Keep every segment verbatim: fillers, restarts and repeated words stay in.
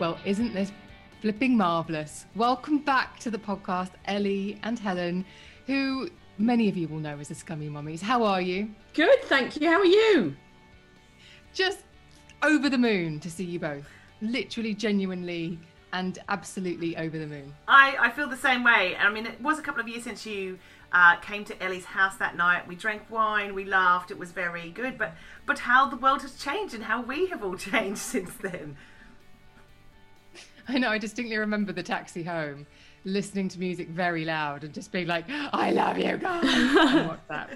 Well, isn't this flipping marvellous? Welcome back to the podcast, Ellie and Helen, who many of you will know as the Scummy Mummies. How are you? Good, thank you. How are you? Just over the moon to see you both. Literally, genuinely and absolutely over the moon. I, I feel the same way. I mean, it was a couple of years since you uh, came to Ellie's house that night. We drank wine, we laughed, it was very good. But, but how the world has changed and how we have all changed since then. I know, I distinctly remember the taxi home, listening to music very loud and just being like, I love you guys, on WhatsApp.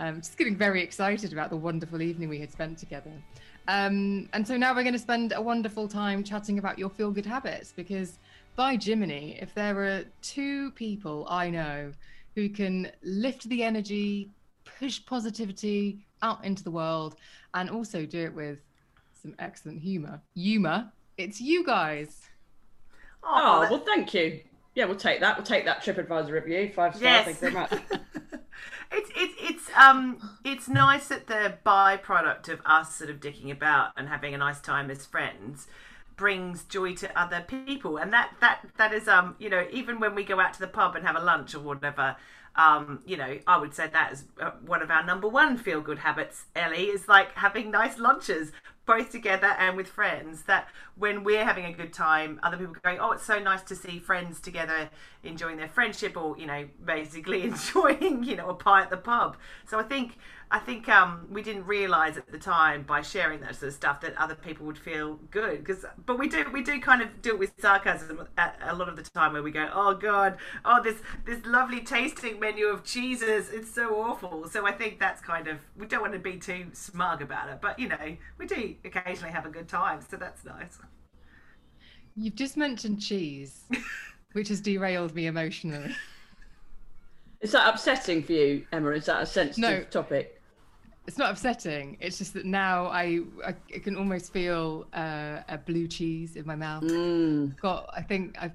Um, just getting very excited about the wonderful evening we had spent together. Um, and so now we're going to spend a wonderful time chatting about your feel-good habits, because by Jiminy, if there are two people I know who can lift the energy, push positivity out into the world, and also do it with some excellent humour, humour, it's you guys. Oh, oh well, thank you. Yeah, we'll take that. We'll take that TripAdvisor review. Five stars. Yes. Thanks very much. it's it's it's um it's nice that the byproduct of us sort of dicking about and having a nice time as friends brings joy to other people, and that that that is um you know, even when we go out to the pub and have a lunch or whatever. Um, you know, I would say that is one of our number one feel-good habits, Ellie, is like having nice lunches, both together and with friends, that when we're having a good time, other people are going, oh, it's so nice to see friends together enjoying their friendship, or, you know, basically enjoying, you know, a pie at the pub. So I think, I think um, we didn't realise at the time by sharing that sort of stuff that other people would feel good. Because, but we do, we do kind of do it with sarcasm at, a lot of the time, where we go, oh God, oh, this, this lovely tasting menu of cheeses, it's so awful. So I think that's kind of, we don't want to be too smug about it, but you know, we do occasionally have a good time, so that's nice. You've just mentioned cheese, which has derailed me emotionally. Is that upsetting for you, Emma? Is that a sensitive no, topic? It's not upsetting. It's just that now I I, I can almost feel uh, a blue cheese in my mouth. Mm. Got I think I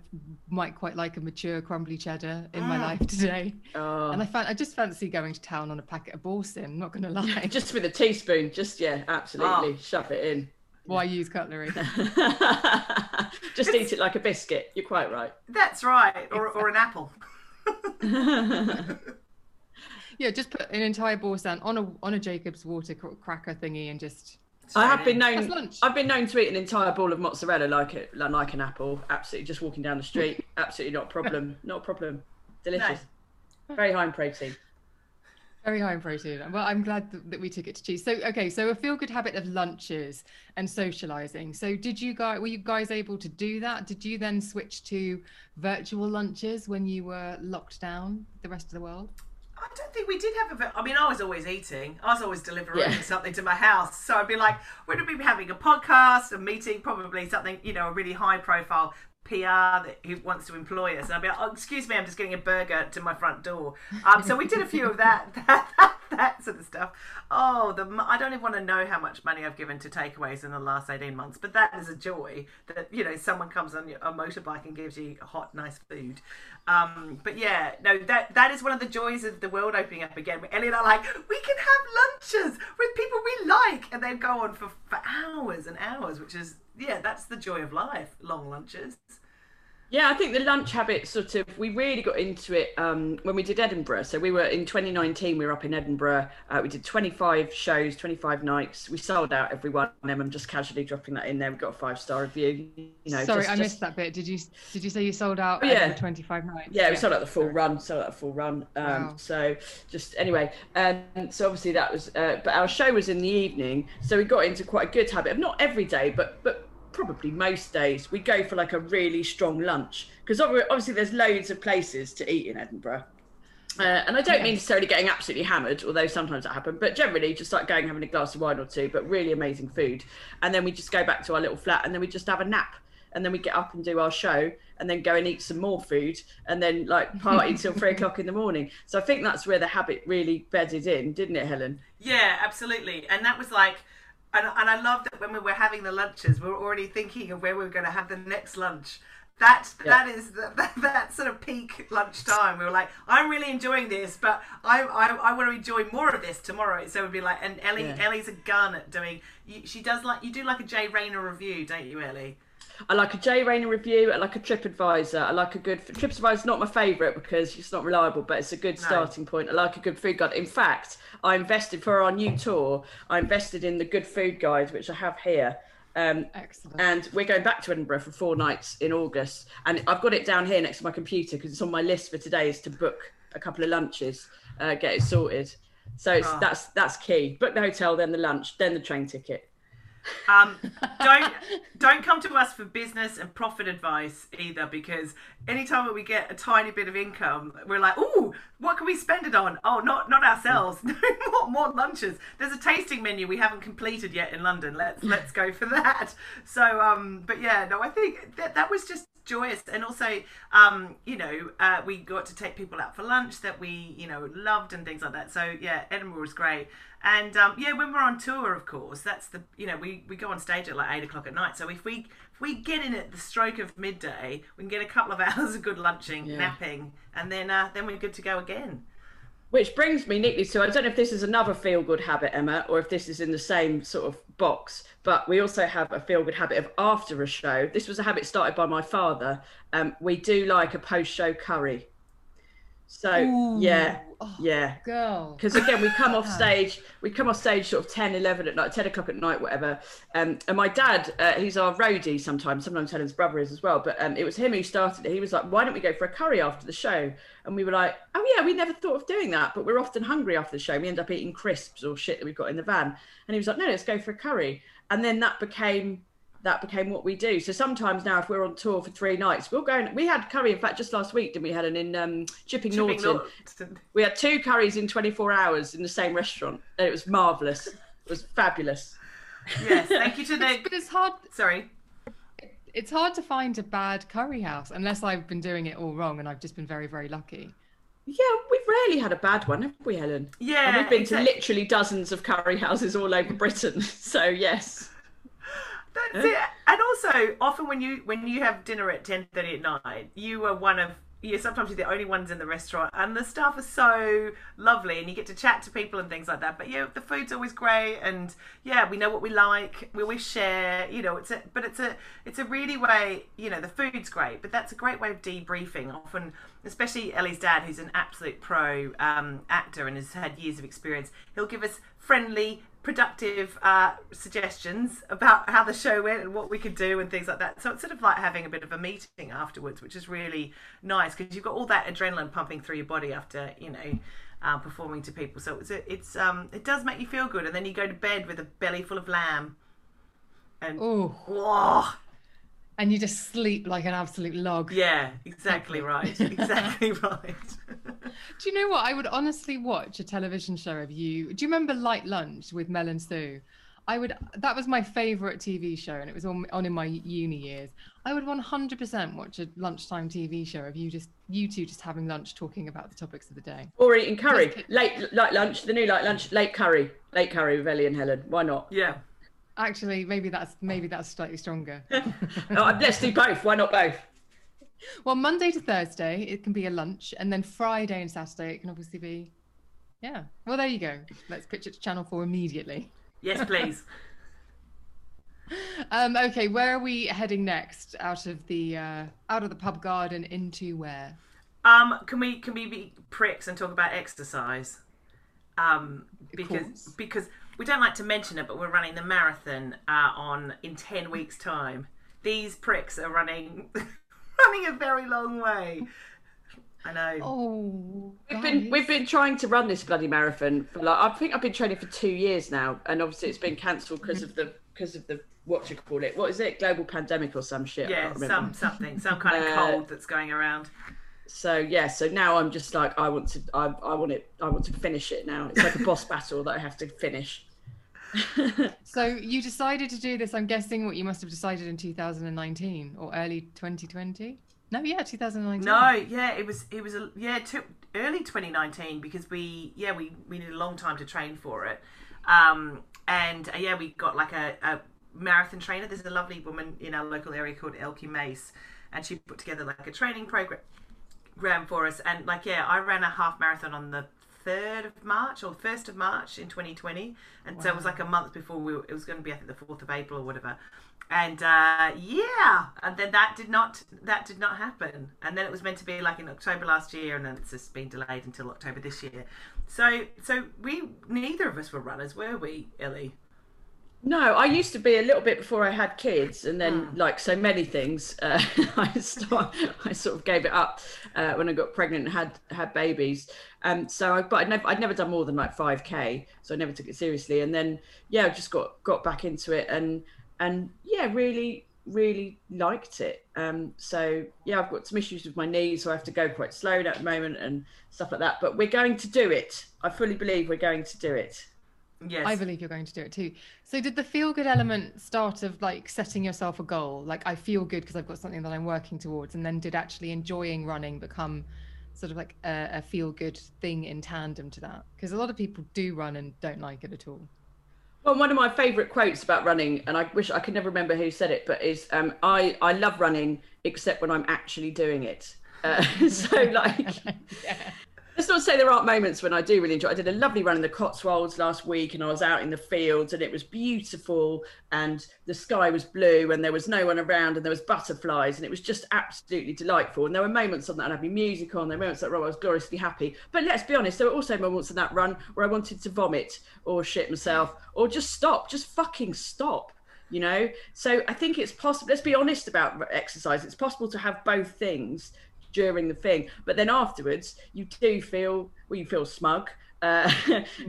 might quite like a mature crumbly cheddar in ah. my life today. Oh. And I fan, I just fancy going to town on a packet of Borsin. I'm not going to lie. Yeah, just with a teaspoon. Just yeah, absolutely. Oh. Shove it in. Why use cutlery? Just it's, eat it like a biscuit. You're quite right. That's right. Or exactly. Or an apple. Yeah, just put an entire Borsan on a on a Jacob's water cracker thingy and just. I have been known. I've been known to eat an entire ball of mozzarella like it like an apple. Absolutely, just walking down the street. Absolutely not a problem. Not a problem. Delicious. No. Very high in protein. Very high in protein. Well, I'm glad that we took it to cheese. So, okay, so a feel-good habit of lunches and socialising. So, did you guys were you guys able to do that? Did you then switch to virtual lunches when you were locked down, the rest of the world? I don't think we did have a. I mean, I was always eating. I was always delivering yeah. something to my house. So I'd be like, we're going to be having a podcast, a meeting, probably something, you know, a really high-profile P R that who wants to employ us, and I'll be like, oh, excuse me, I'm just getting a burger to my front door. Um, so we did a few of that, that, that, that sort of stuff. Oh, the I don't even want to know how much money I've given to takeaways in the last eighteen months, but that is a joy that, you know, someone comes on a motorbike and gives you hot, nice food. Um, but yeah, no, that that is one of the joys of the world opening up again. Ellie and I are like, we can have lunches with people we like, and they go on for, for hours and hours, which is, yeah, that's the joy of life, long lunches. Yeah, I think the lunch habit sort of, we really got into it um, when we did Edinburgh. So we were in twenty nineteen, we were up in Edinburgh. Uh, we did twenty-five shows, twenty-five nights. We sold out every one of them. I'm just casually dropping that in there. We got a five-star review. You know, Sorry, just, I missed just... that bit. Did you did you say you sold out oh, yeah. every twenty-five nights? Yeah, yeah, we sold out the full Sorry. run, sold out the full run. Um, wow. So just anyway, um, so obviously that was, uh, but our show was in the evening. So we got into quite a good habit of not every day, but but. probably most days we go for like a really strong lunch, because obviously there's loads of places to eat in Edinburgh, uh, and I don't yeah. mean necessarily getting absolutely hammered, although sometimes that happens, but generally just like going having a glass of wine or two, but really amazing food, and then we just go back to our little flat, and then we just have a nap, and then we get up and do our show, and then go and eat some more food, and then like party till three o'clock in the morning. So I think that's where the habit really bedded in, didn't it, Helen? Yeah, absolutely. And that was like, And, and I loved that when we were having the lunches, we were already thinking of where we were going to have the next lunch. That yeah. that is the, that, that sort of peak lunchtime. We were like, I'm really enjoying this, but I I, I want to enjoy more of this tomorrow. So we'd be like, and Ellie yeah. Ellie's a gun at doing. You, she does like you do like a Jay Rayner review, don't you, Ellie? I like a Jay Rayner review. I like a TripAdvisor. I like a good... TripAdvisor's not my favourite because it's not reliable, but it's a good no. starting point. I like a good food guide. In fact, I invested for our new tour, I invested in the Good Food Guide, which I have here. Um, Excellent. And we're going back to Edinburgh for four nights in August. And I've got it down here next to my computer because it's on my list for today, is to book a couple of lunches, uh, get it sorted. So it's, oh. that's that's key. Book the hotel, then the lunch, then the train ticket. um don't don't come to us for business and profit advice either, because anytime that we get a tiny bit of income, we're like, oh, what can we spend it on? Oh, not not ourselves. more, more lunches. There's a tasting menu we haven't completed yet in London. Let's let's go for that. So um but yeah, no, I think that that was just joyous. And also um you know uh we got to take people out for lunch that we you know loved and things like that. So yeah, Edinburgh was great. And um yeah, when we're on tour, of course, that's the you know we we go on stage at like eight o'clock at night, so if we if we get in at the stroke of midday, we can get a couple of hours of good lunching, yeah. napping, and then uh then we're good to go again. Which brings me neatly to, I don't know if this is another feel-good habit, Emma, or if this is in the same sort of box, but we also have a feel-good habit of after a show. This was a habit started by my father. Um, we do like a post-show curry. So, Ooh, yeah, oh, yeah. Girl. Because again, we come off stage, we come off stage sort of ten, eleven at night, ten o'clock at night, whatever. Um, and my dad, uh, he's our roadie sometimes, sometimes Helen's brother is as well, but um, it was him who started it. He was like, why don't we go for a curry after the show? And we were like, oh yeah, we never thought of doing that, but we're often hungry after the show. We end up eating crisps or shit that we've got in the van. And he was like, no, let's go for a curry. And then that became... that became what we do. So sometimes now if we're on tour for three nights, we'll go and, we had curry, in fact, just last week, didn't we, Helen, in um, Chipping Norton. Norton. We had two curries in twenty-four hours in the same restaurant. And it was marvellous. It was fabulous. Yes, thank you to the... But it's hard... Sorry. It's hard to find a bad curry house, unless I've been doing it all wrong and I've just been very, very lucky. Yeah, we've rarely had a bad one, haven't we, Helen? Yeah. And we've been exactly. to literally dozens of curry houses all over Britain. So, yes. That's it. And also, often when you when you have dinner at ten thirty at night, you are one of you. Sometimes you're the only ones in the restaurant, and the staff are so lovely, and you get to chat to people and things like that. But yeah, the food's always great, and yeah, we know what we like. We always share. You know, it's a but it's a it's a really way. You know, the food's great, but that's a great way of debriefing. Often, especially Ellie's dad, who's an absolute pro um, actor and has had years of experience, he'll give us friendly, productive uh, suggestions about how the show went and what we could do and things like that. So it's sort of like having a bit of a meeting afterwards, which is really nice because you've got all that adrenaline pumping through your body after, you know, uh, performing to people. So it's, it's um, it does make you feel good. And then you go to bed with a belly full of lamb. And whoa. And you just sleep like an absolute log. Yeah, exactly right. Exactly right. Do you know what? I would honestly watch a television show of you. Do you remember Light Lunch with Mel and Sue? I would. That was my favourite T V show, and it was on, on in my uni years. I would one hundred percent watch a lunchtime T V show of you just you two just having lunch, talking about the topics of the day. Or eating curry. Late light lunch. The new light lunch. Late curry. Late curry with Ellie and Helen. Why not? Yeah. Actually, maybe that's maybe that's slightly stronger. Oh, let's do both. Why not both? Well, Monday to Thursday, it can be a lunch. And then Friday and Saturday, it can obviously be, yeah. Well, there you go. Let's pitch it to Channel four immediately. Yes, please. Um, okay, where are we heading next? Out of the uh, out of the pub garden into where? Um, can we can we be pricks and talk about exercise? Um, because because we don't like to mention it, but we're running the marathon uh, on in ten weeks' time. These pricks are running running a very long way. I know. Oh, we've been we've been trying to run this bloody marathon for like I think I've been training for two years now, and obviously it's been cancelled because of the because of the what you call it? What is it? Global pandemic or some shit? Yeah, some something, some kind of cold uh, that's going around. So yeah, so now I'm just like I want to I I want it I want to finish it now. It's like a boss battle that I have to finish. So you decided to do this. I'm guessing what you must have decided in two thousand nineteen or early twenty twenty. No, yeah, two thousand nineteen. No, yeah, it was it was a, yeah, to, early twenty nineteen because we yeah we we needed a long time to train for it, um, and uh, yeah we got like a, a marathon trainer. There's a lovely woman in our local area called Elkie Mace, and she put together like a training program for us. And like yeah, I ran a half marathon on the third of March or first of March in twenty twenty, and wow. So it was like a month before we were, it was going to be I think the fourth of April or whatever. And uh, yeah, and then that did not that did not happen. And then it was meant to be like in October last year, and then it's just been delayed until October this year. So so we neither of us were runners, were we, Ellie? No, I used to be a little bit before I had kids, and then mm. like so many things, uh, I start, I sort of gave it up uh, when I got pregnant and had had babies. Um, so I but I'd never I'd never done more than like five K, so I never took it seriously. And then yeah, I just got got back into it and. And yeah, really, really liked it. Um, so yeah, I've got some issues with my knees, so I have to go quite slow at the moment and stuff like that. But we're going to do it. I fully believe we're going to do it. Yes, I believe you're going to do it too. So did the feel good element start of like setting yourself a goal? Like I feel good because I've got something that I'm working towards, and then did actually enjoying running become sort of like a, a feel good thing in tandem to that? Because a lot of people do run and don't like it at all. Well, one of my favourite quotes about running, and I wish I could never remember who said it, but is um, I, I love running except when I'm actually doing it. Uh, so like, yeah. Let's not say there aren't moments when I do really enjoy it. I did a lovely run in the Cotswolds last week, and I was out in the fields and it was beautiful, and the sky was blue and there was no one around and there was butterflies, and it was just absolutely delightful. And there were moments on that and I'd be music on, there were moments that I was gloriously happy. But let's be honest, there were also moments in that run where I wanted to vomit or shit myself or just stop, just fucking stop, you know? So I think it's possible, let's be honest about exercise, it's possible to have both things during the thing, but then afterwards you do feel well you feel smug uh,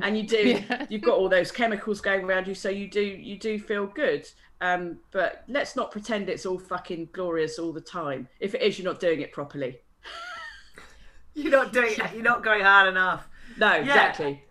and you do yeah. You've got all those chemicals going around you, so you do you do feel good, um but let's not pretend it's all fucking glorious all the time. If it is, you're not doing it properly. You're not doing yeah. You're not going hard enough. No, yeah. Exactly.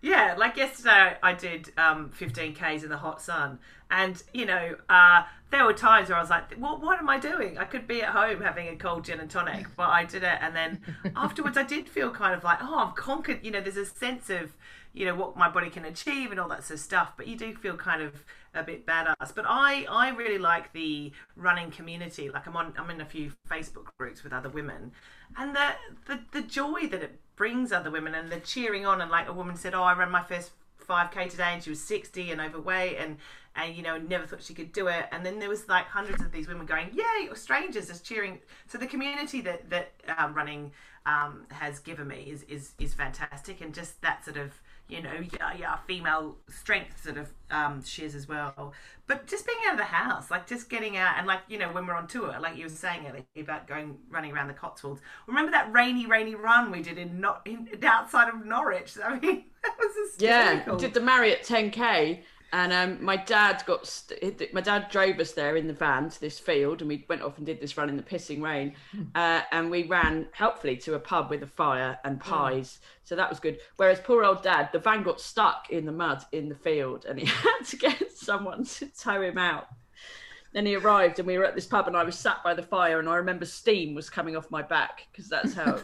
Yeah, like yesterday I did um, fifteen Ks in the hot sun, and, you know, uh, there were times where I was like, well, what am I doing? I could be at home having a cold gin and tonic, but I did it. And then afterwards I did feel kind of like, oh, I've conquered, you know, there's a sense of, you know, what my body can achieve and all that sort of stuff, but you do feel kind of a bit badass. But I, I really like the running community. Like I'm on, I'm in a few Facebook groups with other women, and the, the, the joy that it brings other women and the cheering on. And like a woman said, oh, I ran my first five K today, and she was sixty and overweight, and and you know, never thought she could do it. And then there was like hundreds of these women going yay, or strangers just cheering. So the community that that um, running um has given me is is is fantastic, and just that sort of, you know, yeah yeah female strength sort of um shares as well. But just being out of the house, like just getting out, and like, you know, when we're on tour, like you were saying Ellie, about going running around the Cotswolds, remember that rainy rainy run we did in not in outside of Norwich? I mean, that was hysterical. Yeah, we did the Marriott ten K, and um my dad got st my dad drove us there in the van to this field, and we went off and did this run in the pissing rain, uh and we ran helpfully to a pub with a fire and pies. Mm. So that was good. Whereas poor old dad, the van got stuck in the mud in the field, and he had to get someone to tow him out. Then he arrived, and we were at this pub, and I was sat by the fire, and I remember steam was coming off my back because that's how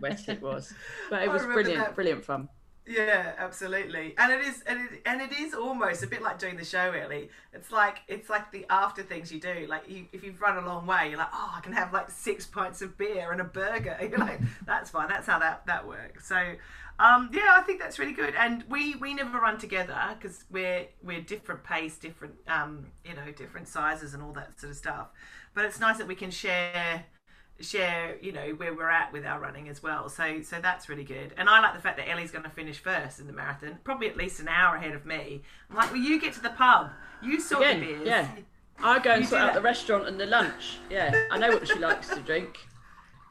wet it was. But it was brilliant, that. brilliant fun. Yeah, absolutely. And it is, and it, and it is almost a bit like doing the show, really. It's like, it's like the after things you do. Like you, if you've run a long way, you're like, oh, I can have like six pints of beer and a burger. You're like, that's fine. That's how that, that works. So, um, yeah, I think that's really good. And we, we never run together because we're, we're different pace, different, um, you know, different sizes and all that sort of stuff. But it's nice that we can share share you know where we're at with our running as well, so so that's really good. And I like the fact that Ellie's going to finish first in the marathon, probably at least an hour ahead of me. I'm like, well, you get to the pub, you sort Again, the beers. Yeah, I'll go and you sort out that. The restaurant and the lunch. Yeah, I know what she likes to drink.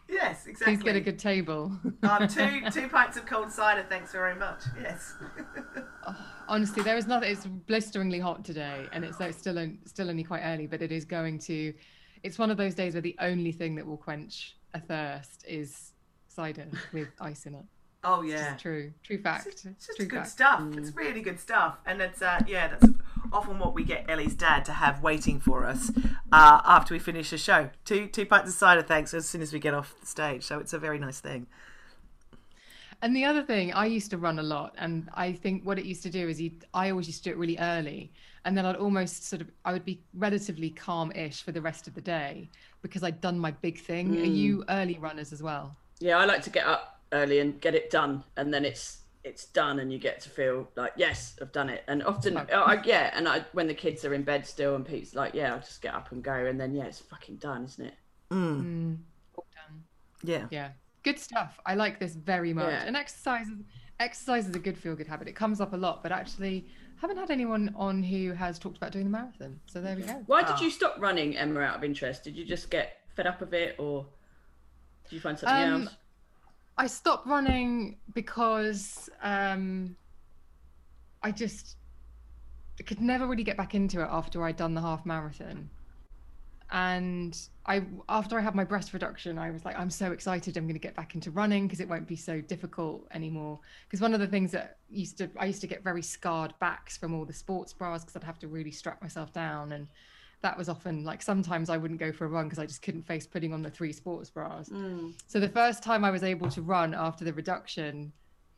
Yes, exactly. Please get a good table. um, two two pints of cold cider, thanks very much. Yes. Honestly, there is nothing. It's blisteringly hot today, and it's like still on, still only quite early, but it is going to. It's one of those days where the only thing that will quench a thirst is cider with ice in it. Oh yeah, it's true, true fact. It's just, it's just true good fact. Stuff. Mm. It's really good stuff, and it's uh, yeah, that's often what we get Ellie's dad to have waiting for us uh, after we finish the show. Two two pints of cider, thanks, as soon as we get off the stage. So it's a very nice thing. And the other thing, I used to run a lot, and I think what it used to do is you, I always used to do it really early, and then I'd almost sort of, I would be relatively calm-ish for the rest of the day because I'd done my big thing. Mm. Are you early runners as well? Yeah, I like to get up early and get it done, and then it's it's done, and you get to feel like, yes, I've done it. And often, oh. I, yeah, and I, when the kids are in bed still and Pete's like, yeah, I'll just get up and go, and then, yeah, it's fucking done, isn't it? Mm. Mm. All done. Yeah. Yeah. Good stuff. I like this very much. Yeah. And exercise, exercise is a good feel-good habit. It comes up a lot, but actually haven't had anyone on who has talked about doing the marathon. So there we go. Why oh. did you stop running, Emma, out of interest? Did you just get fed up of it, or did you find something um, else? I stopped running because um, I just I could never really get back into it after I'd done the half marathon. And I, after I had my breast reduction, I was like, I'm so excited. I'm going to get back into running because it won't be so difficult anymore. Because one of the things that used to, I used to get very scarred backs from all the sports bras because I'd have to really strap myself down. And that was often like, sometimes I wouldn't go for a run because I just couldn't face putting on the three sports bras. Mm. So the first time I was able to run after the reduction,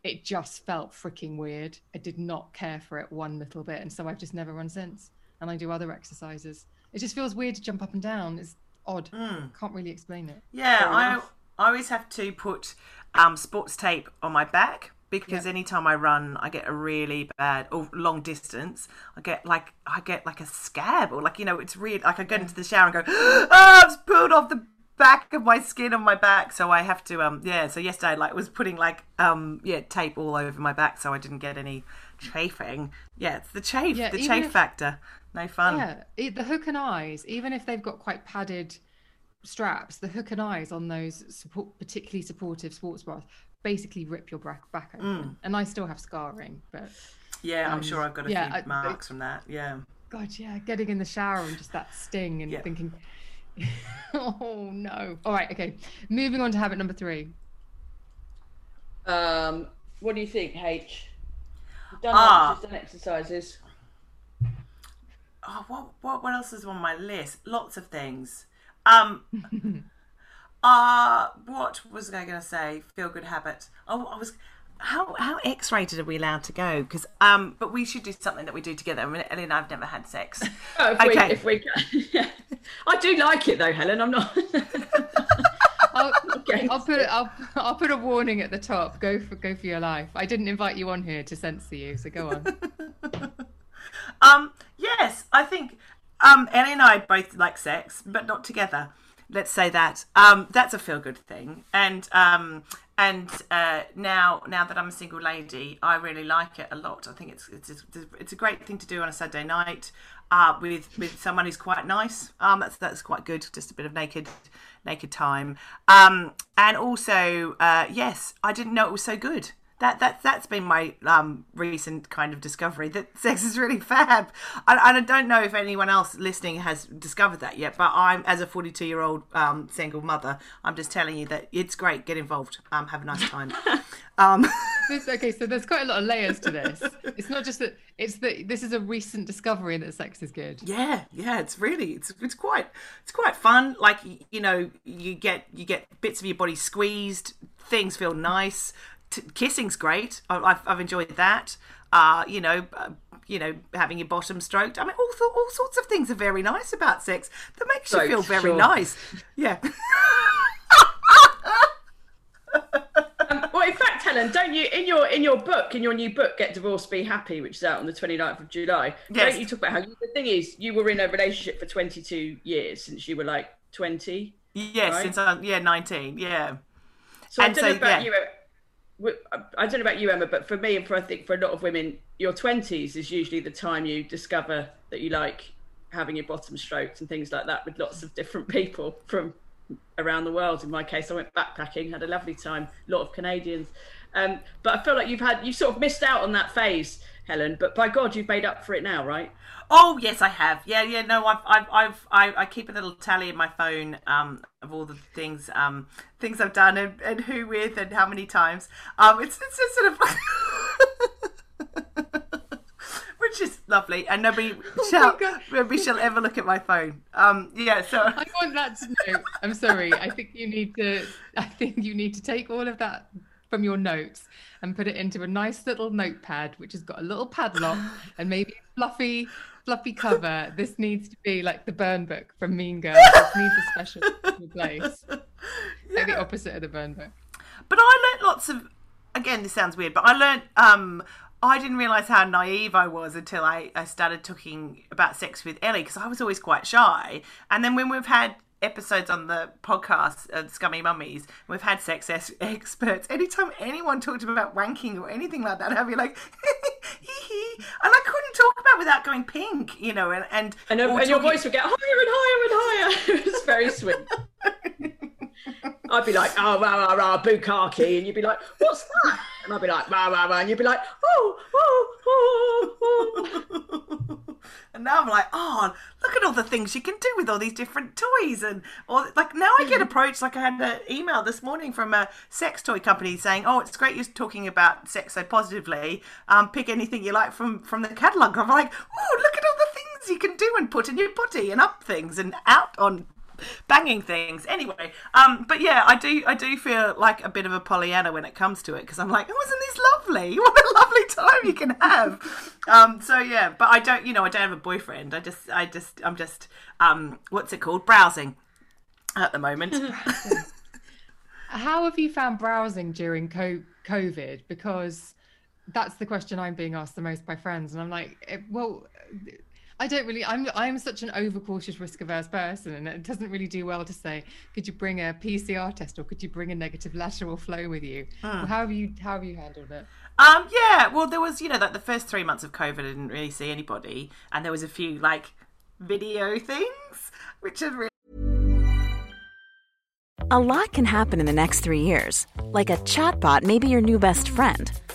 it just felt freaking weird. I did not care for it one little bit. And so I've just never run since. And I do other exercises. It just feels weird to jump up and down. It's odd. Mm. Can't really explain it. Yeah, I, I always have to put um, sports tape on my back because yep. anytime I run, I get a really bad or long distance. I get like I get like a scab or like you know it's weird. Like I get into the shower and go, oh, I've pulled off the back of my skin on my back. So I have to um yeah. So yesterday like was putting like um yeah tape all over my back so I didn't get any chafing. Yeah, it's the chafe, yeah, the chafe if- factor. No fun. Yeah, the hook and eyes, even if they've got quite padded straps, the hook and eyes on those support, particularly supportive sports bras basically rip your back back open. Mm. And I still have scarring, but yeah, um, I'm sure I've got a yeah, few I, marks I, from that. Yeah. God, yeah, getting in the shower and just that sting and yeah. thinking, oh no. All right, okay. Moving on to habit number three. Um, what do you think, H? You've done, ah. much, you've done exercises. Oh, what, what what else is on my list? Lots of things. Um, uh, what was I going to say? Feel good habit. Oh, I was. How how X-rated are we allowed to go? Because um, but we should do something that we do together. I mean, Ellie and I've never had sex. Oh, if okay. we if we can. Yeah. I do like it though, Helen. I'm not. I'll, okay. I'll put I'll I'll put a warning at the top. Go for go for your life. I didn't invite you on here to censor you, so go on. Um, yes, I think um, Ellie and I both like sex, but not together. Let's say that. Um, that's a feel-good thing. And um, and uh, now now that I'm a single lady, I really like it a lot. I think it's it's it's a great thing to do on a Saturday night uh, with with someone who's quite nice. Um, that's that's quite good. Just a bit of naked naked time. Um, and also, uh, yes, I didn't know it was so good. That that that's been my um, recent kind of discovery that sex is really fab. I, I don't know if anyone else listening has discovered that yet, but I'm as a forty-two-year-old um, single mother, I'm just telling you that it's great. Get involved. Um, have a nice time. Um. This, okay, so there's quite a lot of layers to this. It's not just that. It's that this is a recent discovery that sex is good. Yeah, yeah. It's really it's it's quite it's quite fun. Like you know, you get you get bits of your body squeezed. Things feel nice. t- kissing's great. I, I've, I've enjoyed that. Uh, you know, uh, you know, having your bottom stroked. I mean, all th- all sorts of things are very nice about sex that makes so, you feel very sure. nice. Yeah. um, well, in fact, Helen, don't you in your in your book, in your new book, Get Divorced, Be Happy, which is out on the twenty-ninth of July, yes. don't you talk about how the thing is you were in a relationship for twenty-two years since you were like twenty. Yes, right? since um, yeah, nineteen. Yeah. So and I don't so, know about yeah. you. I don't know about you, Emma, but for me and for I think for a lot of women, your twenties is usually the time you discover that you like having your bottom stroked and things like that with lots of different people from around the world. In my case, I went backpacking, had a lovely time, a lot of Canadians. Um, but I feel like you've had you sort of missed out on that phase, Helen. But by God, you've made up for it now, right? Oh yes, I have. Yeah, yeah. No, I've, I've, I've, I, I keep a little tally in my phone um, of all the things, um, things I've done, and, and who with, and how many times. Um, it's, it's just sort of, which is lovely, and nobody oh shall, nobody shall ever look at my phone. Um, yeah. So I want that to know. I'm sorry. I think you need to. I think you need to take all of that from your notes and put it into a nice little notepad which has got a little padlock and maybe a fluffy fluffy cover. This needs to be like the burn book from Mean Girls. This needs a special place. Yeah. Like the opposite of the burn book. But I learnt lots of, again this sounds weird, but I learnt um I didn't realise how naive I was until I, I started talking about sex with Ellie, because I was always quite shy. And then when we've had episodes on the podcast, uh, Scummy Mummies, we've had sex es- experts. Anytime anyone talked about wanking or anything like that, I'd be like, and I couldn't talk about it without going pink, you know, and and, and, and talking... your voice would get higher and higher and higher. It was very sweet. I'd be like, oh, rah, rah, rah, bukkake, and you'd be like, what's that? And I'd be like, rah, rah, rah, and you'd be like, oh, oh, oh, oh. And now I'm like, oh, look at all the things you can do with all these different toys. And all, like now I get approached, like I had an email this morning from a sex toy company saying, oh, it's great you're talking about sex so positively. Um, pick anything you like from, from the catalogue. I'm like, oh, look at all the things you can do and put in your body and up things and out on banging things anyway. Um but yeah, I do I do feel like a bit of a Pollyanna when it comes to it, because I'm like, oh, isn't this lovely? What a lovely time you can have. Um so yeah, but I don't, you know, I don't have a boyfriend. I just I just I'm just um what's it called? Browsing at the moment. How have you found browsing during COVID? Because that's the question I'm being asked the most by friends, and I'm like, well, I don't really, I'm I'm such an overcautious, risk-averse person, and it doesn't really do well to say, could you bring a P C R test or could you bring a negative lateral flow with you? Mm. Well, how have you how have you handled it? Um, yeah, well, there was, you know, like the first three months of COVID, I didn't really see anybody, and there was a few, like, video things, which are really... A lot can happen in the next three years. Like a chatbot may be your new best friend.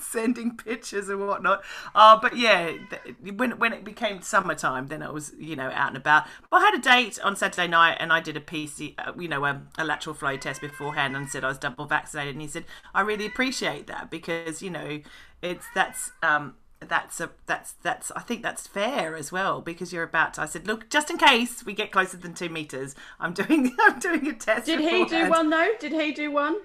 Sending pictures and whatnot. Uh, but yeah, th- when when it became summertime, then I was, you know, out and about. But I had a date on Saturday night and I did a P C, uh, you know, a, a lateral flow test beforehand and said I was double vaccinated. And he said, I really appreciate that because, you know, it's that's... um that's a that's that's I think that's fair as well, because you're about to, I said, look, just in case we get closer than two meters, I'm doing I'm doing a test. Did beforehand. He do one though? Did he do one?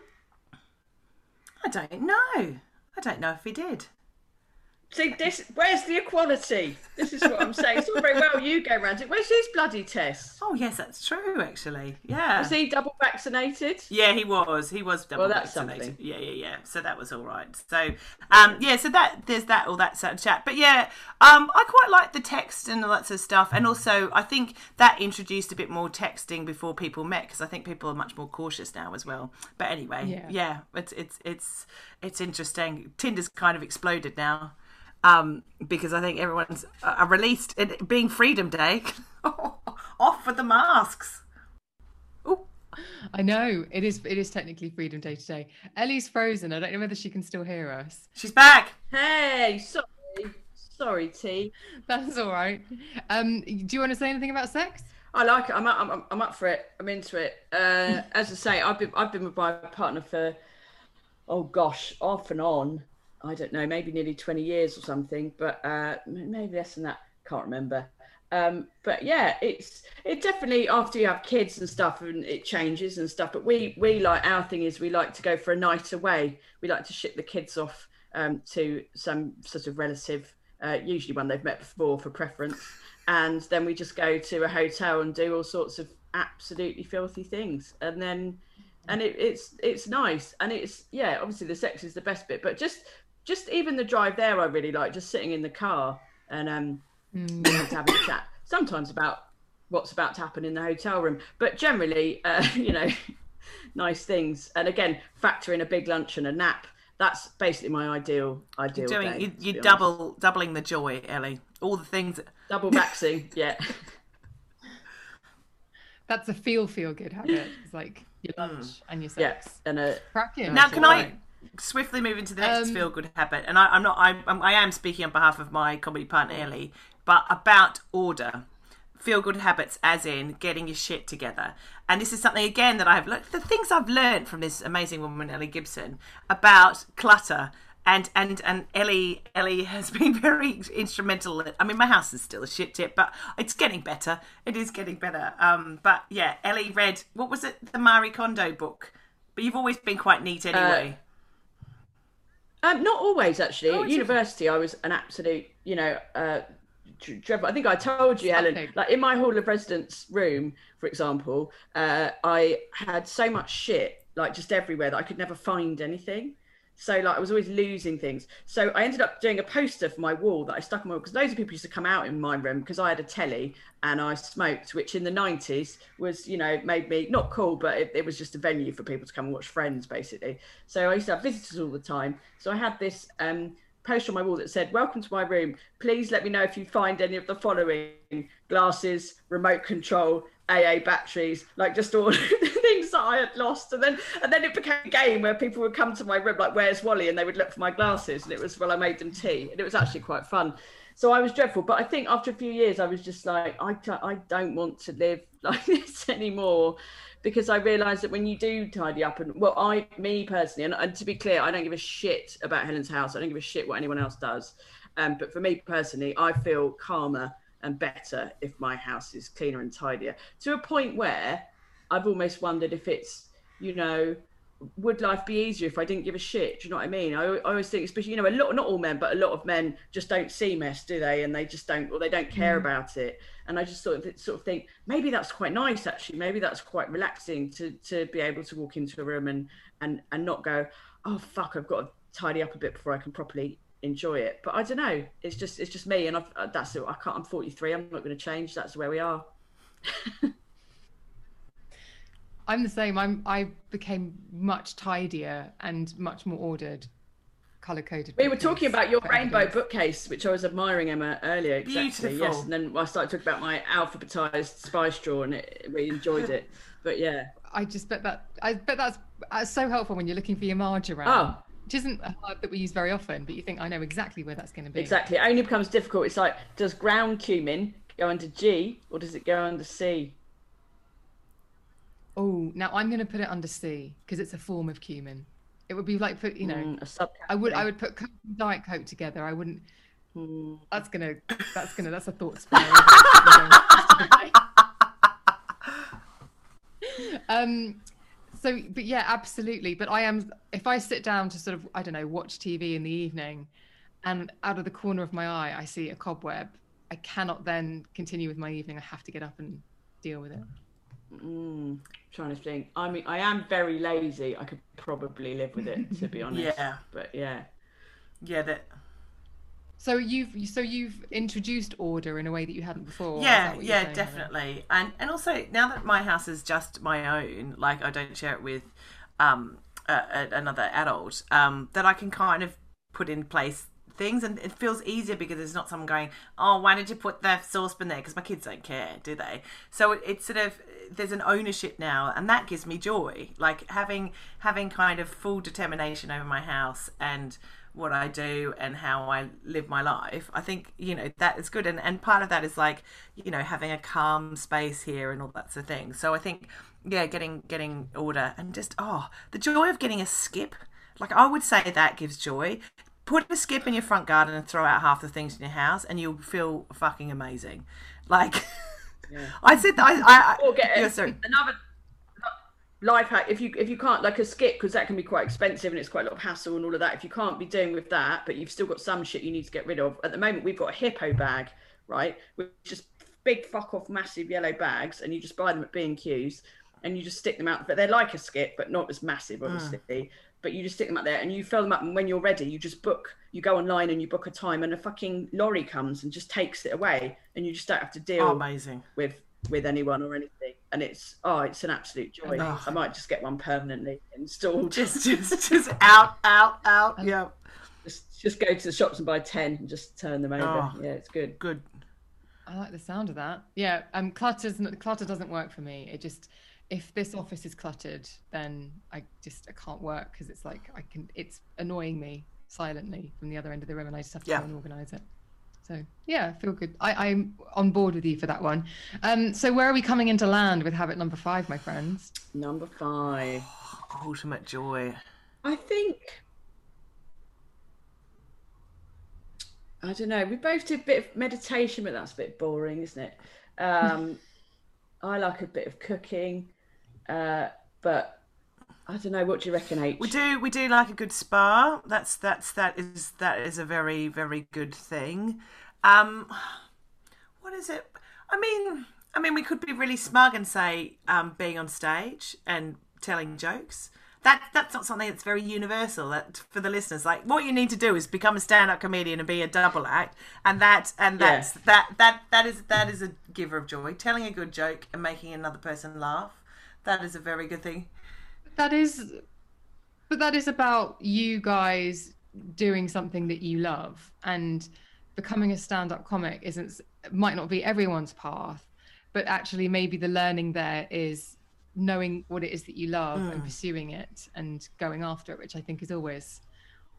I don't know. I don't know if he did. See, this, where's the equality? This is what I'm saying. It's all very well you go around it. Where's his bloody test? Oh, yes, that's true, actually. Yeah. Was he double vaccinated? Yeah, he was. He was double well, that's vaccinated. Something. Yeah, yeah, yeah. So that was all right. So, um, yeah, so that there's that, all that sort of chat. But, yeah, um, I quite like the text and all that sort of stuff. And also, I think that introduced a bit more texting before people met, because I think people are much more cautious now as well. But anyway, yeah, yeah it's, it's, it's, it's interesting. Tinder's kind of exploded now. Um, because I think everyone's uh, released it being Freedom Day. Off with the masks. Ooh. I know it is. It is technically Freedom Day today. Ellie's frozen. I don't know whether she can still hear us. She's back. Hey, sorry, sorry, T. That's all right. Um, do you want to say anything about sex? I like it. I'm up, I'm, I'm up for it. I'm into it. Uh, as I say, I've been I've been with my partner for oh gosh, off and on. I don't know, maybe nearly twenty years or something, but uh, maybe less than that. Can't remember. Um, but yeah, it's it definitely after you have kids and stuff, and it changes and stuff. But we we like our thing is we like to go for a night away. We like to ship the kids off um, to some sort of relative, uh, usually one they've met before for preference, and then we just go to a hotel and do all sorts of absolutely filthy things, and then and it, it's it's nice, and it's yeah, obviously the sex is the best bit, but just. Just even the drive there, I really like, just sitting in the car and um, mm. having a chat, sometimes about what's about to happen in the hotel room. But generally, uh, you know, nice things. And again, factor in a big lunch and a nap. That's basically my ideal ideal you're doing, day. You, you're double, doubling the joy, Ellie. All the things. Double vaccine, yeah. That's a feel-feel-good habit. It's like your lunch mm. and your sex. Yeah, and a... Cracking. Now, can I... swiftly move into the next um, feel good habit, and I, I'm not. I, I am speaking on behalf of my comedy partner Ellie, but about order, feel good habits, as in getting your shit together. And this is something again that I've looked. The things I've learned from this amazing woman Ellie Gibson about clutter, and and and Ellie Ellie has been very instrumental. I mean, my house is still a shit tip, but it's getting better. It is getting better. Um, but yeah, Ellie read what was it, the Marie Kondo book? But you've always been quite neat anyway. Uh, Um, not always, actually. Oh, at university, I was an absolute, you know, uh, Trevor. I think I told you, Helen, okay. Like in my Hall of Residence room, for example, uh, I had so much shit, like just everywhere, that I could never find anything. So like I was always losing things. So I ended up doing a poster for my wall that I stuck on my wall because loads of people used to come out in my room because I had a telly and I smoked, which in the nineties was, you know, made me not cool, but it, it was just a venue for people to come and watch Friends, basically. So I used to have visitors all the time. So I had this um, poster on my wall that said, "Welcome to my room. Please let me know if you find any of the following: glasses, remote control, A A batteries," like just all the things that I had lost. And then and then it became a game where people would come to my room like, "Where's Wally?" and they would look for my glasses, and it was, well, I made them tea, and it was actually quite fun. So I was dreadful, but I think after a few years I was just like, I, I don't want to live like this anymore, because I realised that when you do tidy up, and well, I me personally, and, and to be clear, I don't give a shit about Helen's house, I don't give a shit what anyone else does, um, but for me personally, I feel calmer and better if my house is cleaner and tidier, to a point where I've almost wondered if it's, you know, would life be easier if I didn't give a shit? Do you know what I mean? I, I always think, especially, you know, a lot, not all men, but a lot of men just don't see mess, do they? And they just don't, or they don't care mm. about it. And I just sort of, sort of think, maybe that's quite nice, actually. Maybe that's quite relaxing to to be able to walk into a room and, and, and not go, "Oh, fuck, I've got to tidy up a bit before I can properly enjoy it." But I don't know, it's just it's just me, and I've, that's it. I can't, I'm forty-three, I'm not going to change, that's where we are. I'm the same. I'm I became much tidier and much more ordered, color-coded. We were talking about your rainbow ideas. Bookcase, which I was admiring, Emma, earlier. Exactly. Beautiful. Yes, and then I started talking about my alphabetized spice drawer, and it, we enjoyed it. But yeah, I just bet that I bet that's, that's so helpful when you're looking for your margarine. Oh, which isn't a herb that we use very often, but you think, I know exactly where that's going to be. Exactly. It only becomes difficult. It's like, does ground cumin go under G or does it go under C? Oh, now I'm going to put it under C because it's a form of cumin. It would be like, put, you know, mm, a subcategory. I would I would put Coke and Diet Coke together. I wouldn't. Mm. That's gonna. That's gonna. That's a thought spiral. um. So, but yeah, absolutely. But I am, if I sit down to sort of, I don't know, watch T V in the evening and out of the corner of my eye, I see a cobweb. I cannot then continue with my evening. I have to get up and deal with it. Mm, trying to think. I mean, I am very lazy. I could probably live with it, to be honest. Yeah. But yeah. Yeah. That. So you've so you've introduced order in a way that you hadn't before. Yeah, yeah, saying, definitely. Or? And and also now that my house is just my own, like I don't share it with um a, a, another adult, um, that I can kind of put in place things, and it feels easier because there's not someone going, oh, why did you put that saucepan there? Because my kids don't care, do they? So it, it's sort of, there's an ownership now, and that gives me joy. Like having having kind of full determination over my house and what I do and how I live my life. I think, you know, that is good. And and part of that is like, you know, having a calm space here and all that sort of thing. So I think, yeah, getting getting order and just, oh, the joy of getting a skip. Like I would say that gives joy. Put a skip in your front garden and throw out half the things in your house and you'll feel fucking amazing. Like yeah. I said, that I, I, I, or get yeah, sorry. another life hack, if you if you can't, like a skip, because that can be quite expensive and it's quite a lot of hassle and all of that. If you can't be doing with that, but you've still got some shit you need to get rid of, at the moment we've got a hippo bag, right, which is just big fuck off massive yellow bags, and you just buy them at B and Q's and you just stick them out, but they're like a skip but not as massive obviously. Mm. But you just stick them up there and you fill them up, and when you're ready, you just book, you go online and you book a time, and a fucking lorry comes and just takes it away, and you just don't have to deal amazing with with anyone or anything. And it's oh it's an absolute joy. Oh. I might just get one permanently installed. Just just just out out out and yeah, just just go to the shops and buy ten and just turn them over. Oh, yeah, it's good. Good. I like the sound of that. Yeah. um clutter's clutter doesn't work for me. It just, if this office is cluttered, then I just I can't work, because it's like I can it's annoying me silently from the other end of the room, and I just have to yeah. go and organize it. So yeah, feel good. I, I'm on board with you for that one. Um, so where are we coming into land with habit number five, my friends? Number five. Oh, ultimate joy. I think, I don't know, we both did a bit of meditation, but that's a bit boring, isn't it? Um, I like a bit of cooking, uh, but I don't know, what do you reckon, H? We do we do like a good spa. That's that's that is that is a very, very good thing. Um, what is it? I mean I mean we could be really smug and say um, being on stage and telling jokes. That that's not something that's very universal. That for the listeners, like what you need to do is become a stand-up comedian and be a double act, and that and that's yeah. that that that is that is a giver of joy. Telling a good joke and making another person laugh, that is a very good thing. That is, but that is about you guys doing something that you love, and becoming a stand-up comic isn't, might not be everyone's path, but actually maybe the learning there is knowing what it is that you love mm. and pursuing it and going after it, which I think is always,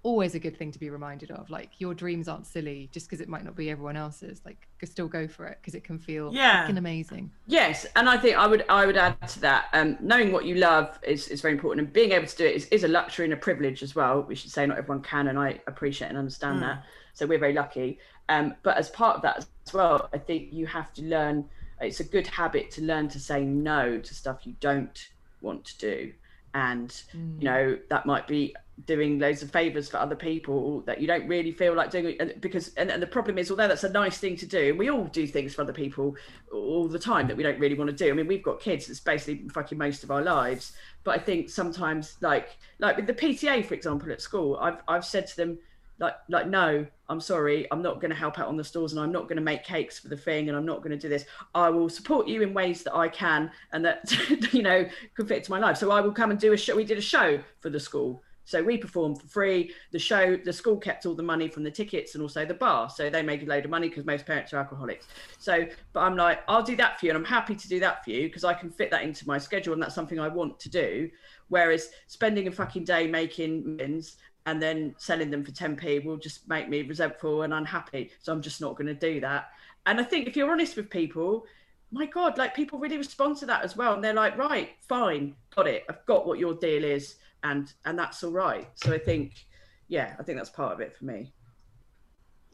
always a good thing to be reminded of. Like your dreams aren't silly just because it might not be everyone else's. Like still go for it because it can feel yeah. fucking amazing. Yes, and I think I would I would add to that. Um, knowing what you love is is very important, and being able to do it is, is a luxury and a privilege as well. We should say not everyone can, and I appreciate and understand mm. that. So we're very lucky. Um, but as part of that as well, I think you have to learn. It's a good habit to learn to say no to stuff you don't want to do, and mm. you know that might be doing loads of favors for other people that you don't really feel like doing, because and, and the problem is, although that's a nice thing to do, and we all do things for other people all the time that we don't really want to do. I mean, we've got kids, it's basically fucking most of our lives. But I think sometimes like like with the P T A, for example, at school, I've I've said to them like like no, I'm sorry, I'm not going to help out on the stores, and I'm not going to make cakes for the thing, and I'm not going to do this. I will support you in ways that I can and that you know could fit to my life. So I will come and do a show. We did a show for the school. So we performed for free. The show, the school kept all the money from the tickets and also the bar. So they made a load of money because most parents are alcoholics. So, but I'm like, I'll do that for you. And I'm happy to do that for you because I can fit that into my schedule. And that's something I want to do. Whereas spending a fucking day making mittens and then selling them for ten p will just make me resentful and unhappy. So I'm just not going to do that. And I think if you're honest with people, my God, like people really respond to that as well. And they're like, right, fine, got it. I've got what your deal is. And and that's all right. So I think, yeah, I think that's part of it for me.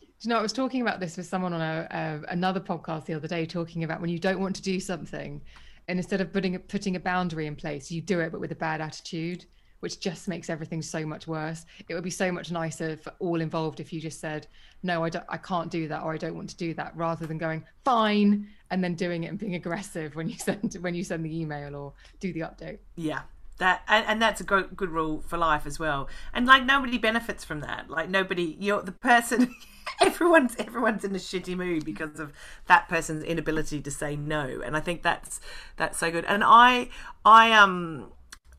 Do you know, I was talking about this with someone on a, a, another podcast the other day, talking about when you don't want to do something, and instead of putting a, putting a boundary in place, you do it, but with a bad attitude, which just makes everything so much worse. It would be so much nicer for all involved if you just said, no, I don't, I can't do that, or I don't want to do that, rather than going, fine, and then doing it and being aggressive when you send when you send the email or do the update. Yeah. That, and, and that's a good, good rule for life as well. And like nobody benefits from that. Like nobody, you're the person, everyone's everyone's in a shitty mood because of that person's inability to say no. And I think that's that's so good. And I I um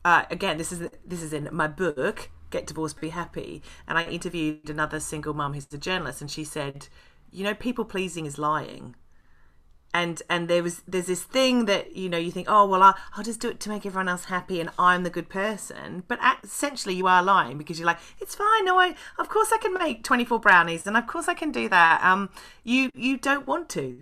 uh, again this is this is in my book, Get Divorced, Be Happy. And I interviewed another single mum who's a journalist, and she said, you know, people pleasing is lying. And and there was there's this thing that, you know, you think, oh, well, I'll, I'll just do it to make everyone else happy and I'm the good person. But essentially you are lying, because you're like, it's fine. No, I, of course I can make twenty-four brownies, and of course I can do that. Um, you you don't want to.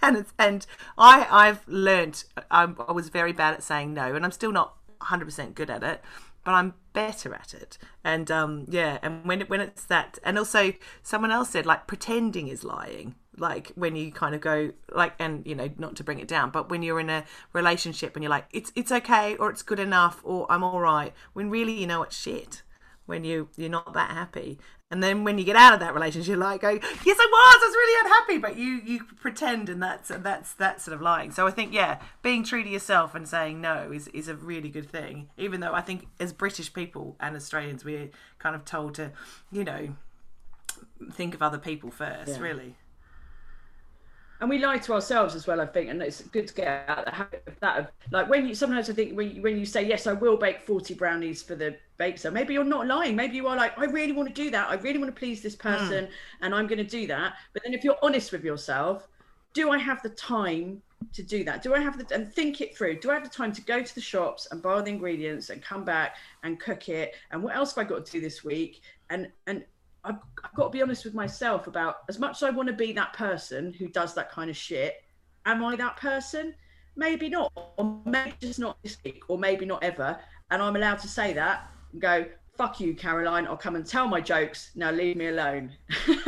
and it's, and I, I've learnt, I, I was very bad at saying no, and I'm still not one hundred percent good at it, but I'm better at it. And um, yeah, and when when it's that, and also someone else said, like, pretending is lying. Like when you kind of go like, and you know, not to bring it down, but when you're in a relationship and you're like, it's it's okay, or it's good enough, or I'm all right, when really, you know, it's shit, when you you're not that happy. And then when you get out of that relationship, you're like going, yes, I was, I was really unhappy, but you you pretend, and that's that's that sort of lying. So I think, yeah, being true to yourself and saying no is is a really good thing. Even though I think as British people and Australians, we're kind of told to, you know, think of other people first, yeah. really. And we lie to ourselves as well, I think, and it's good to get out of the habit of that. Of, like when you, sometimes I think when you, when you say, yes, I will bake forty brownies for the bake sale, maybe you're not lying. Maybe you are like, I really want to do that. I really want to please this person, mm. and I'm going to do that. But then if you're honest with yourself, do I have the time to do that? Do I have the, and think it through. Do I have the time to go to the shops and buy all the ingredients and come back and cook it? And what else have I got to do this week? And, and, I've, I've got to be honest with myself about, as much as I want to be that person who does that kind of shit, am I that person? Maybe not, or maybe just not this week, or maybe not ever. And I'm allowed to say that and go, fuck you, Caroline, I'll come and tell my jokes, now leave me alone. But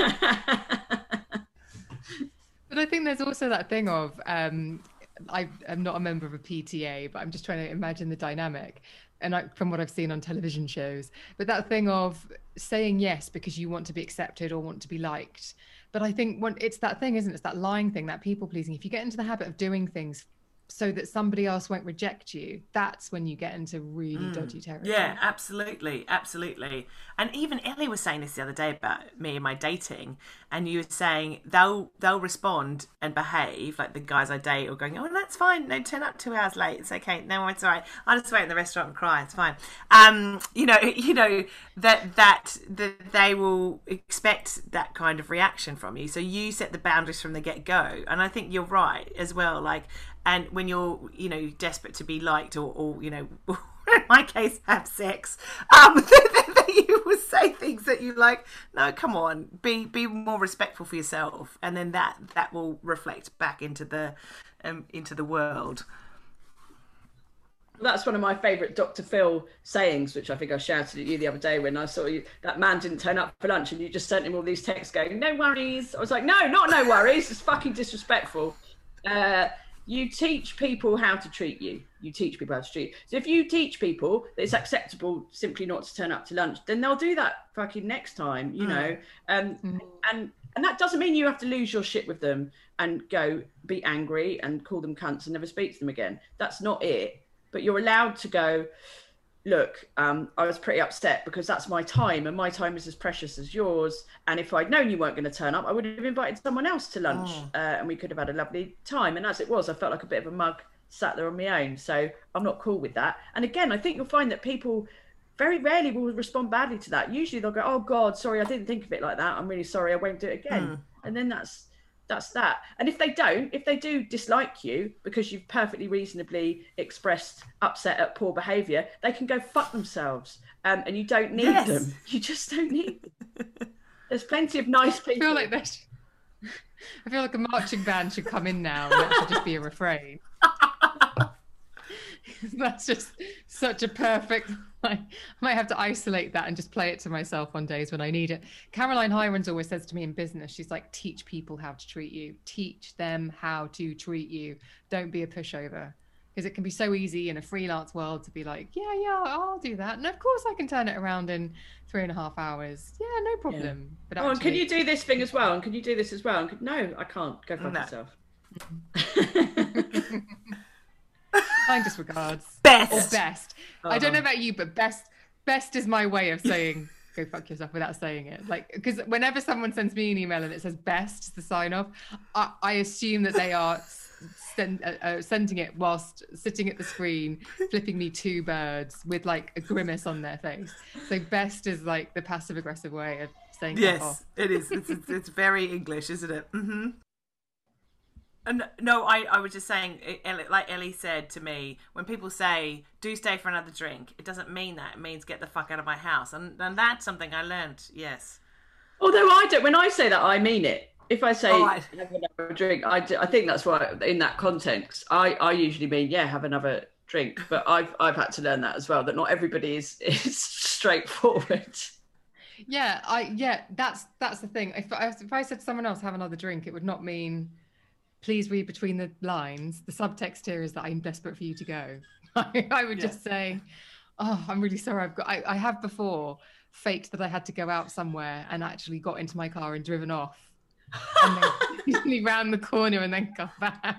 I think there's also that thing of, um, I, I'm not a member of a P T A, but I'm just trying to imagine the dynamic. And I, from what I've seen on television shows, but that thing of saying yes because you want to be accepted or want to be liked. But I think when, it's that thing, isn't it? It's that lying thing, that people pleasing. If you get into the habit of doing things so that somebody else won't reject you, that's when you get into really mm. dodgy territory. Yeah, absolutely, absolutely. And even Ellie was saying this the other day about me and my dating, and you were saying they'll they'll respond and behave like the guys I date, or going, oh, that's fine, no, turn up two hours late, it's okay, no, it's all right, I'll just wait in the restaurant and cry, it's fine. Um, you know, you know that that that they will expect that kind of reaction from you. So you set the boundaries from the get go, and I think you're right as well. Like. And when you're, you know, desperate to be liked, or, or you know, in my case, have sex, um, that you will say things that you like, no, come on, be be more respectful for yourself, and then that that will reflect back into the um, into the world. That's one of my favourite Doctor Phil sayings, which I think I shouted at you the other day when I saw you. That man didn't turn up for lunch, and you just sent him all these texts going, "No worries." I was like, "No, not no worries. It's fucking disrespectful." Uh, You teach people how to treat you. You teach people how to treat you. So if you teach people that it's acceptable simply not to turn up to lunch, then they'll do that fucking next time, you mm. know. Um, mm. And and that doesn't mean you have to lose your shit with them and go be angry and call them cunts and never speak to them again. That's not it. But you're allowed to go, look, um, I was pretty upset because that's my time, and my time is as precious as yours. And if I'd known you weren't going to turn up, I would have invited someone else to lunch, oh. uh, and we could have had a lovely time. And as it was, I felt like a bit of a mug sat there on my own. So I'm not cool with that. And again, I think you'll find that people very rarely will respond badly to that. Usually they'll go, oh God, sorry, I didn't think of it like that. I'm really sorry. I won't do it again. Mm. And then that's that's that. And if they don't, if they do dislike you because you've perfectly reasonably expressed upset at poor behaviour, they can go fuck themselves, um, and you don't need yes. them. You just don't need them. There's plenty of nice people. I feel like that. I feel like a marching band should come in now, and that should just be a refrain. That's just such a perfect. I might have to isolate that and just play it to myself on days when I need it. Caroline Hirons always says to me in business, she's like, teach people how to treat you. Teach them how to treat you. Don't be a pushover. because it can be so easy in a freelance world to be like, yeah, yeah, I'll do that. And of course I can turn it around in three and a half hours. Yeah, no problem. Yeah. But actually, oh, and can you do this thing as well? And can you do this as well? And could, no, I can't. Go fuck no. yourself. Kind disregards. Best. Or best. Oh. I don't know about you, but best, best is my way of saying go fuck yourself without saying it. Like, because whenever someone sends me an email and it says best, the sign off, I, I assume that they are... Send, uh, uh, sending it whilst sitting at the screen, flipping me two birds with like a grimace on their face. So best is like the passive aggressive way of saying yes, off. It is. It's, it's, it's very English, isn't it? Mm-hmm. And no, I, I was just saying, like Ellie said to me, when people say, do stay for another drink, it doesn't mean that. It means get the fuck out of my house. And, and that's something I learned, yes. Although I don't, when I say that, I mean it. If I say oh, I... have another drink, I, do, I think that's why in that context, I, I usually mean, yeah, have another drink. But I've I've had to learn that as well, that not everybody is, is straightforward. Yeah, I yeah, that's that's the thing. If I, if I said to someone else, have another drink, it would not mean, please read between the lines. The subtext here is that I'm desperate for you to go. I, I would yeah. just say, oh, I'm really sorry. I've got I, I have before faked that I had to go out somewhere and actually got into my car and driven off. And then usually round the corner and then come back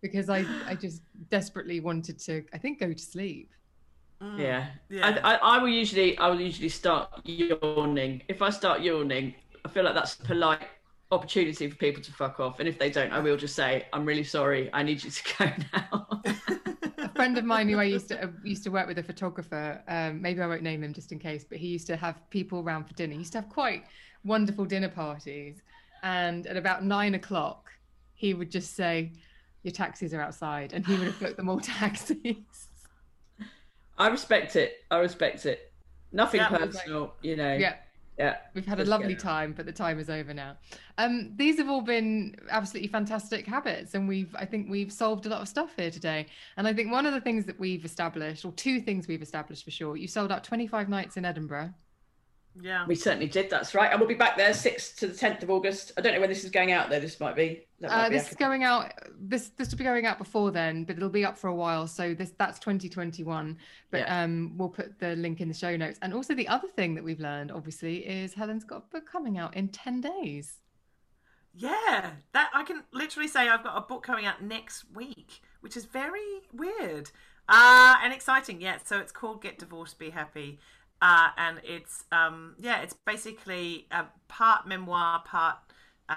because I, I just desperately wanted to, I think, go to sleep. Mm. Yeah, yeah. I, I, I will usually, I will usually start yawning. If I start yawning, I feel like that's a polite opportunity for people to fuck off. And if they don't, I will just say, "I'm really sorry. I need you to go now." A friend of mine who I used to uh, used to work with, a photographer. Um, maybe I won't name him just in case, but he used to have people round for dinner. He used to have quite wonderful dinner parties, and at about nine o'clock he would just say, your taxis are outside, and he would have booked them all taxis. I respect it. I respect it. Nothing that personal, like, you know. Yeah. Yeah. We've had just a lovely time, but the time is over now. Um, these have all been absolutely fantastic habits, and we've I think we've solved a lot of stuff here today. And I think one of the things that we've established, or two things we've established for sure, you sold out twenty-five nights in Edinburgh. Yeah, we certainly did. That's right. And we'll be back there sixth to the tenth of August. I don't know when this is going out, though. This might be. That might uh, be this after. is going out. This this will be going out before then, but it'll be up for a while. So this that's twenty twenty-one. But yeah. um, we'll put the link in the show notes. And also the other thing that we've learned, obviously, is Helen's got a book coming out in ten days. Yeah, that I can literally say I've got a book coming out next week, which is very weird uh, and exciting. Yeah, so it's called Get Divorced, Be Happy. Uh, and it's, um, yeah, it's basically a part memoir, part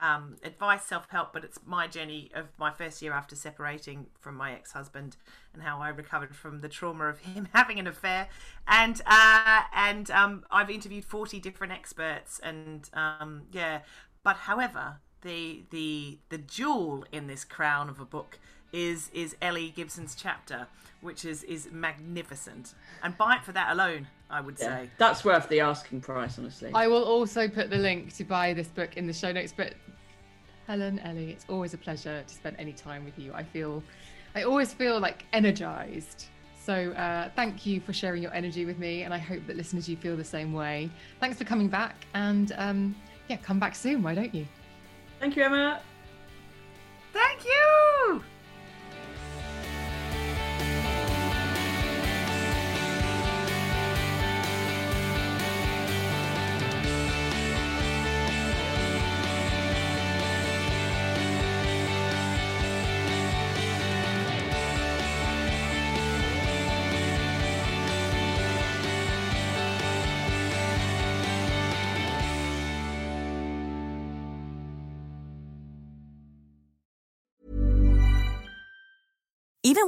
um, advice, self-help, but it's my journey of my first year after separating from my ex-husband and how I recovered from the trauma of him having an affair. And uh, and um, I've interviewed forty different experts and, um, yeah, but however, the the the jewel in this crown of a book is is Ellie Gibson's chapter, which is is magnificent. And buy it for that alone, I would yeah, say. That's worth the asking price, honestly. I will also put the link to buy this book in the show notes. But Helen, Ellie, it's always a pleasure to spend any time with you. I feel, I always feel like energized. So uh, thank you for sharing your energy with me. And I hope that listeners, you feel the same way. Thanks for coming back. And um, yeah, come back soon, why don't you? Thank you, Emma. Thank you. Even